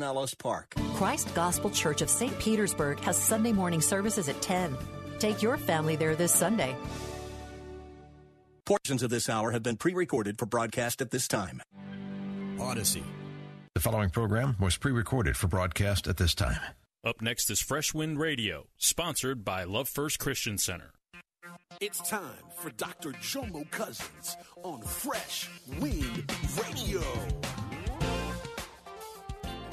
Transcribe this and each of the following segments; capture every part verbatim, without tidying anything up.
Nellis Park. Christ Gospel Church of Saint Petersburg has Sunday morning services at ten. Take your family there this Sunday. Portions of this hour have been pre-recorded for broadcast at this time. Odyssey. The following program was pre-recorded for broadcast at this time. Up next is Fresh Wind Radio, sponsored by Love First Christian Center. It's time for Doctor Jomo Cousins on Fresh Wind Radio.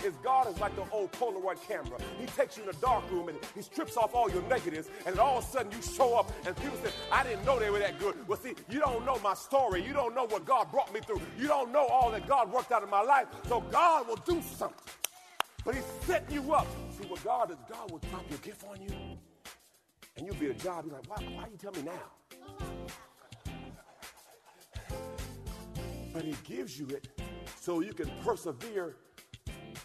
His God is like the old Polaroid camera. He takes you in a dark room and he strips off all your negatives, and all of a sudden you show up and people say, I didn't know they were that good. Well, see, you don't know my story. You don't know what God brought me through. You don't know all that God worked out in my life. So God will do something. But he's setting you up. See, what God is, God will drop your gift on you, and you'll be at a job. You're like, why, why you tell me now? But he gives you it so you can persevere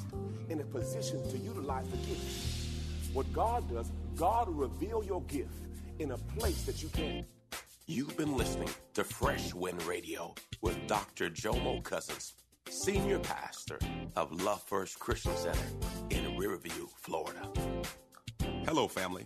in a position to utilize the gift. What God does, God will reveal your gift in a place that you can't. You've been listening to Fresh Wind Radio with Doctor Jomo Cousins, Senior Pastor of Love First Christian Center in Riverview, Florida. Hello, family.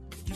You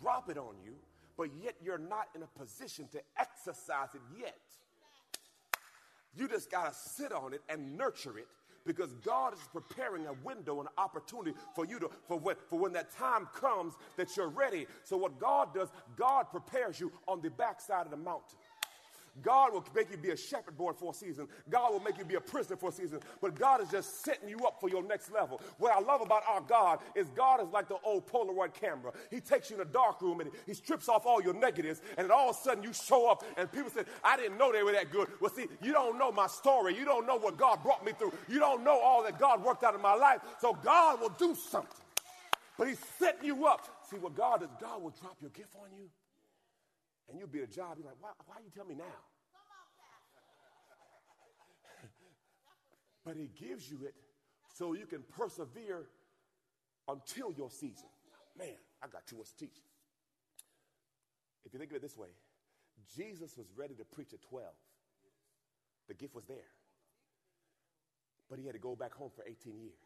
Drop it on you, but yet you're not in a position to exercise it yet. You just got to sit on it and nurture it, because God is preparing a window, an opportunity for you to, for when, for when that time comes that you're ready. So what God does, God prepares you on the backside of the mountain. God will make you be a shepherd boy for a season. God will make you be a prisoner for a season. But God is just setting you up for your next level. What I love about our God is God is like the old Polaroid camera. He takes you in a dark room and he strips off all your negatives. And then all of a sudden you show up and people say, I didn't know they were that good. Well, see, you don't know my story. You don't know what God brought me through. You don't know all that God worked out in my life. So God will do something. But he's setting you up. See, what God does, God will drop your gift on you. And you'll be at a job, you're like, why, why you tell me now? But he gives you it so you can persevere until your season. Man, I got too much to teach. If you think of it this way, Jesus was ready to preach at twelve. The gift was there. But he had to go back home for eighteen years.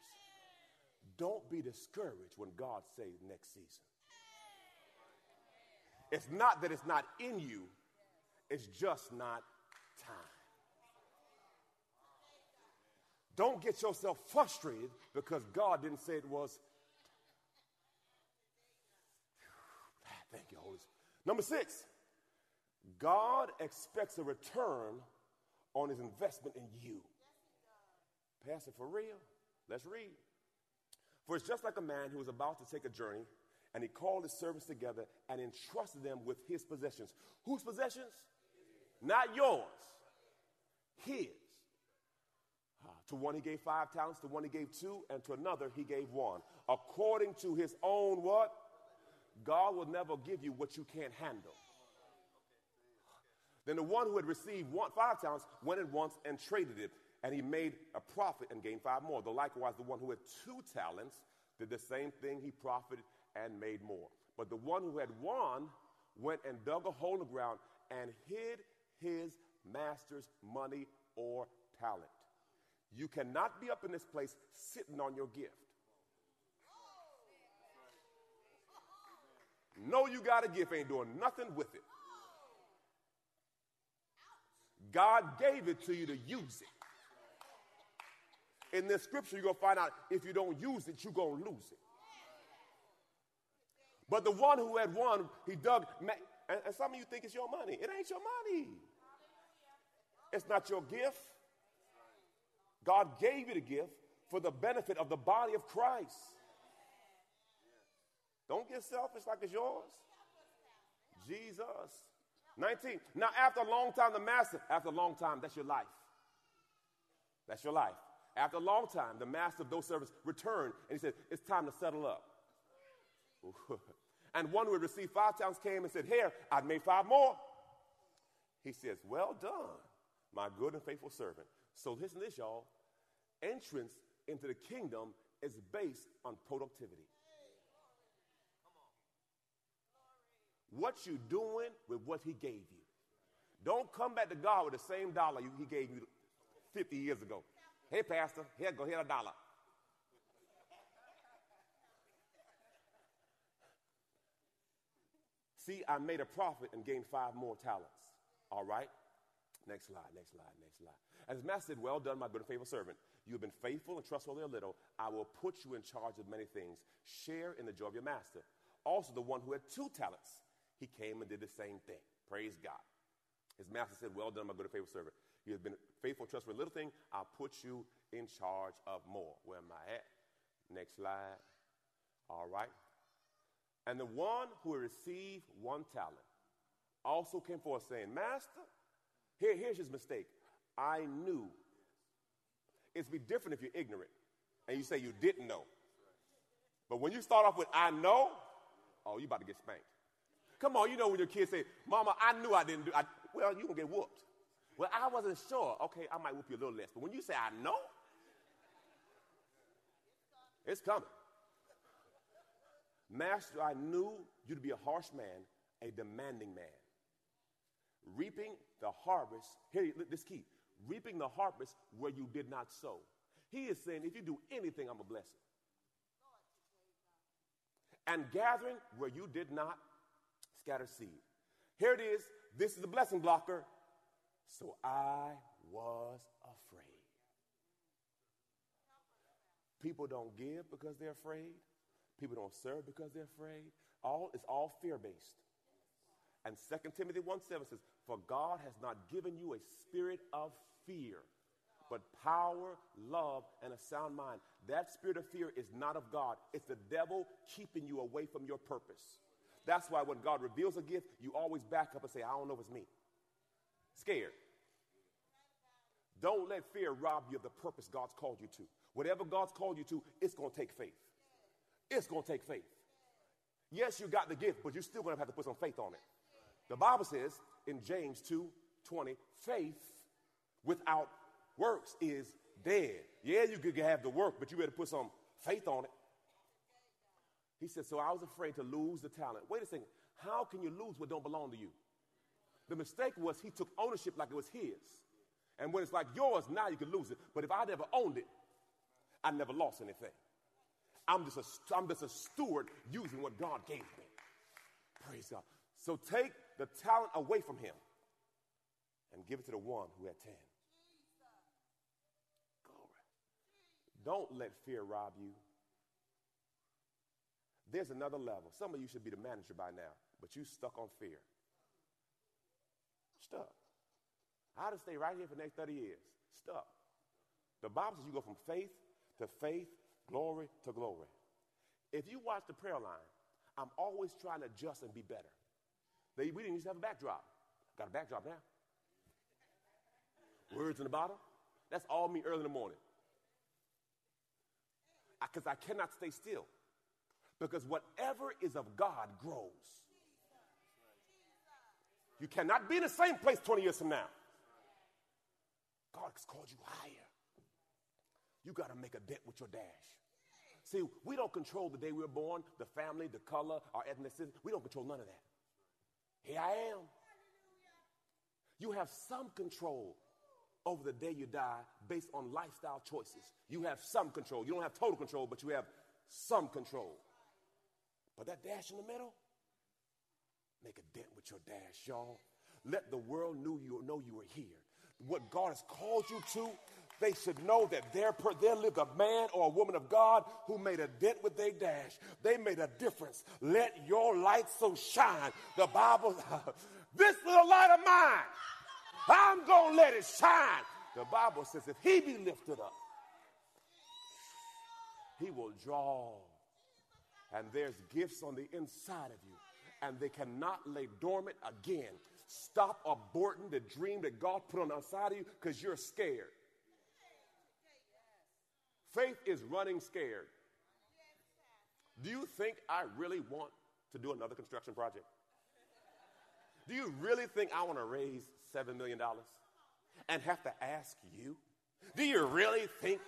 Don't be discouraged when God says next season. It's not that it's not in you. It's just not time. Don't get yourself frustrated because God didn't say it was Number six, God expects a return on his investment in you. Pastor, for real? Let's read. For it's just like a man who was about to take a journey, and he called his servants together and entrusted them with his possessions. Whose possessions? Not yours. His. Uh, to one he gave five talents, to one he gave two, and to another he gave one. According to his own what? God will never give you what you can't handle. Then the one who had received one, five talents went at once and traded it, and he made a profit and gained five more. Though likewise the one who had two talents did the same thing, he profited and made more. But the one who had one went and dug a hole in the ground and hid his master's money or talent. You cannot be up in this place sitting on your gift. No, you got a gift, ain't doing nothing with it. God gave it to you to use it. In this scripture, you're going to find out if you don't use it, you're going to lose it. But the one who had won, he dug, ma- and, and some of you think it's your money. It ain't your money. It's not your gift. God gave you the gift for the benefit of the body of Christ. Don't get selfish like it's yours. Jesus. nineteen. Now, after a long time, the master, after a long time, that's your life. That's your life. After a long time, the master of those servants returned, and he said, it's time to settle up. And one who had received five talents came and said, here, I've made five more. He says, well done, my good and faithful servant. So listen to this, y'all. Entrance into the kingdom is based on productivity. What you doing with what he gave you. Don't come back to God with the same dollar you, he gave you fifty years ago. Hey, pastor, here, go, here's a dollar. See, I made a profit and gained five more talents. All right? Next slide, next slide, next slide. And his master said, well done, my good and faithful servant. You have been faithful and trustworthy a little. I will put you in charge of many things. Share in the joy of your master. Also, the one who had two talents, he came and did the same thing. Praise God. His master said, well done, my good and faithful servant. You have been faithful and trustworthy a little thing. I'll put you in charge of more. Where am I at? Next slide. All right. And the one who received one talent also came forth saying, Master, here, here's his mistake. I knew. It'd be different if you're ignorant and you say you didn't know. But when you start off with, I know, oh, you about to get spanked. Come on, you know when your kids say, Mama, I knew I didn't do it. Well, you're going to get whooped. Well, I wasn't sure. Okay, I might whoop you a little less. But when you say, I know, it's coming. Master, I knew you to be a harsh man, a demanding man. Reaping the harvest, here, this key, reaping the harvest where you did not sow. He is saying, if you do anything, I'm a blessing. And gathering where you did not scatter seed. Here it is. This is the blessing blocker. So I was afraid. People don't give because they're afraid. People don't serve because they're afraid. All, it's all fear-based. And Second Timothy one seven says, for God has not given you a spirit of fear, but power, love, and a sound mind. That spirit of fear is not of God. It's the devil keeping you away from your purpose. That's why when God reveals a gift, you always back up and say, I don't know if it's me. Scared. Don't let fear rob you of the purpose God's called you to. Whatever God's called you to, it's going to take faith. It's going to take faith. Yes, you got the gift, but you're still going to have to put some faith on it. The Bible says in James two twenty, faith without works is dead. Yeah, you could have the work, but you better put some faith on it. He said, so I was afraid to lose the talent. Wait a second. How can you lose what don't belong to you? The mistake was he took ownership like it was his. And when it's like yours, now you can lose it. But if I never owned it, I never lost anything. I'm just a, I'm just a steward using what God gave me. Praise God. So take the talent away from him and give it to the one who had ten. Glory. Don't let fear rob you. There's another level. Some of you should be the manager by now, but you stuck on fear. Stuck. I'll just stay right here for the next thirty years. Stuck. The Bible says you go from faith to faith, glory to glory. If you watch the prayer line, I'm always trying to adjust and be better. They, we didn't used to have a backdrop. Got a backdrop now. Words in the bottle. That's all me early in the morning. Because I, I cannot stay still. Because whatever is of God grows. You cannot be in the same place twenty years from now. God has called you higher. You got to make a dent with your dash. See, we don't control the day we were born, the family, the color, our ethnicity. We don't control none of that. Here I am. You have some control over the day you die based on lifestyle choices. You have some control. You don't have total control, but you have some control. But that dash in the middle, make a dent with your dash, y'all. Let the world know you, know you were here. What God has called you to, they should know that there lived a man or a woman of God who made a dent with their dash. They made a difference. Let your light so shine. The Bible, this little light of mine, I'm going to let it shine. The Bible says if he be lifted up, he will draw. And there's gifts on the inside of you, and they cannot lay dormant again. Stop aborting the dream that God put on the outside of you because you're scared. Faith is running scared. Do you think I really want to do another construction project? Do you really think I want to raise seven million dollars and have to ask you? Do you really think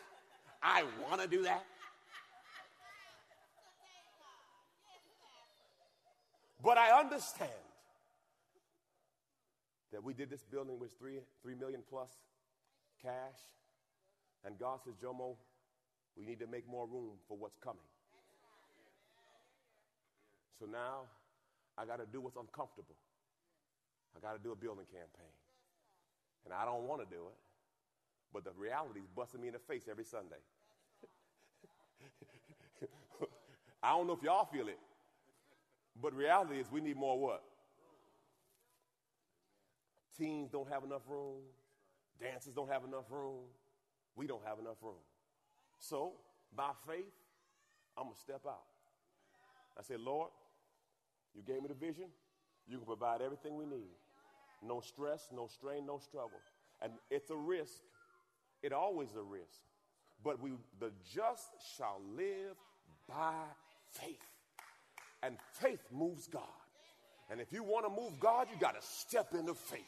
I want to do that? But I understand that we did this building with three, three million plus cash. And God says, Jomo, we need to make more room for what's coming. So now I got to do what's uncomfortable. I got to do a building campaign. And I don't want to do it, but the reality is busting me in the face every Sunday. I don't know if y'all feel it, but reality is we need more what? Teens don't have enough room. Dancers don't have enough room. We don't have enough room. So, by faith, I'm going to step out. I said, Lord, you gave me the vision. You can provide everything we need. No stress, no strain, no struggle. And it's a risk. It always a risk. But we, the just shall live by faith. And faith moves God. And if you want to move God, you got to step into faith.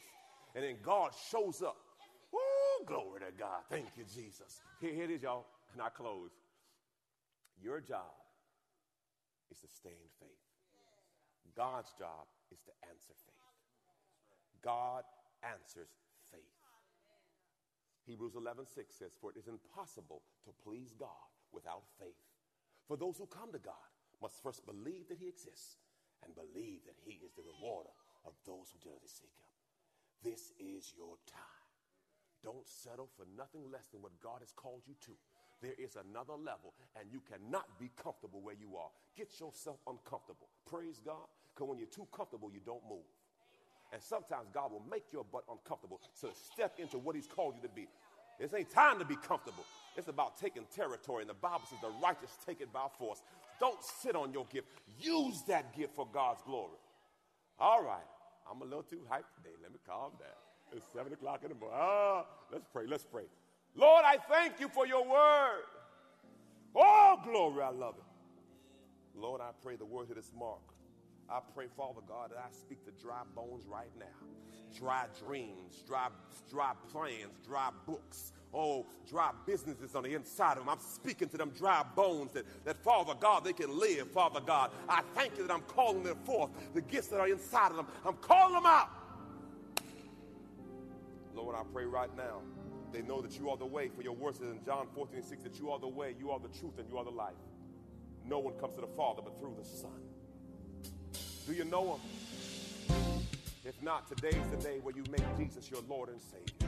And then God shows up. Woo, glory to God. Thank you, Jesus. Here, here it is, y'all. And I close. Your job is to stay in faith. God's job is to answer faith. God answers faith. Hebrews eleven six says, for it is impossible to please God without faith. For those who come to God must first believe that he exists and believe that he is the rewarder of those who diligently seek him. This is your time. Don't settle for nothing less than what God has called you to. There is another level, and you cannot be comfortable where you are. Get yourself uncomfortable. Praise God, because when you're too comfortable, you don't move. And sometimes God will make your butt uncomfortable to step into what he's called you to be. This ain't time to be comfortable. It's about taking territory, and the Bible says the righteous take it by force. Don't sit on your gift. Use that gift for God's glory. All right. I'm a little too hyped today. Let me calm down. It's seven o'clock in the morning. Ah, let's pray. Let's pray. Lord, I thank you for your word. Oh, glory, I love it. Lord, I pray the word hit its mark. I pray, Father God, that I speak to dry bones right now. Dry dreams, dry, dry plans, dry books. Oh, dry businesses on the inside of them. I'm speaking to them dry bones that, that, Father God, they can live, Father God. I thank you that I'm calling them forth, the gifts that are inside of them. I'm calling them out. Lord, I pray right now. They know that you are the way, for your word says in John fourteen six that you are the way, you are the truth, and you are the life. No one comes to the Father but through the Son. Do you know him? If not, today's the day where you make Jesus your Lord and Savior.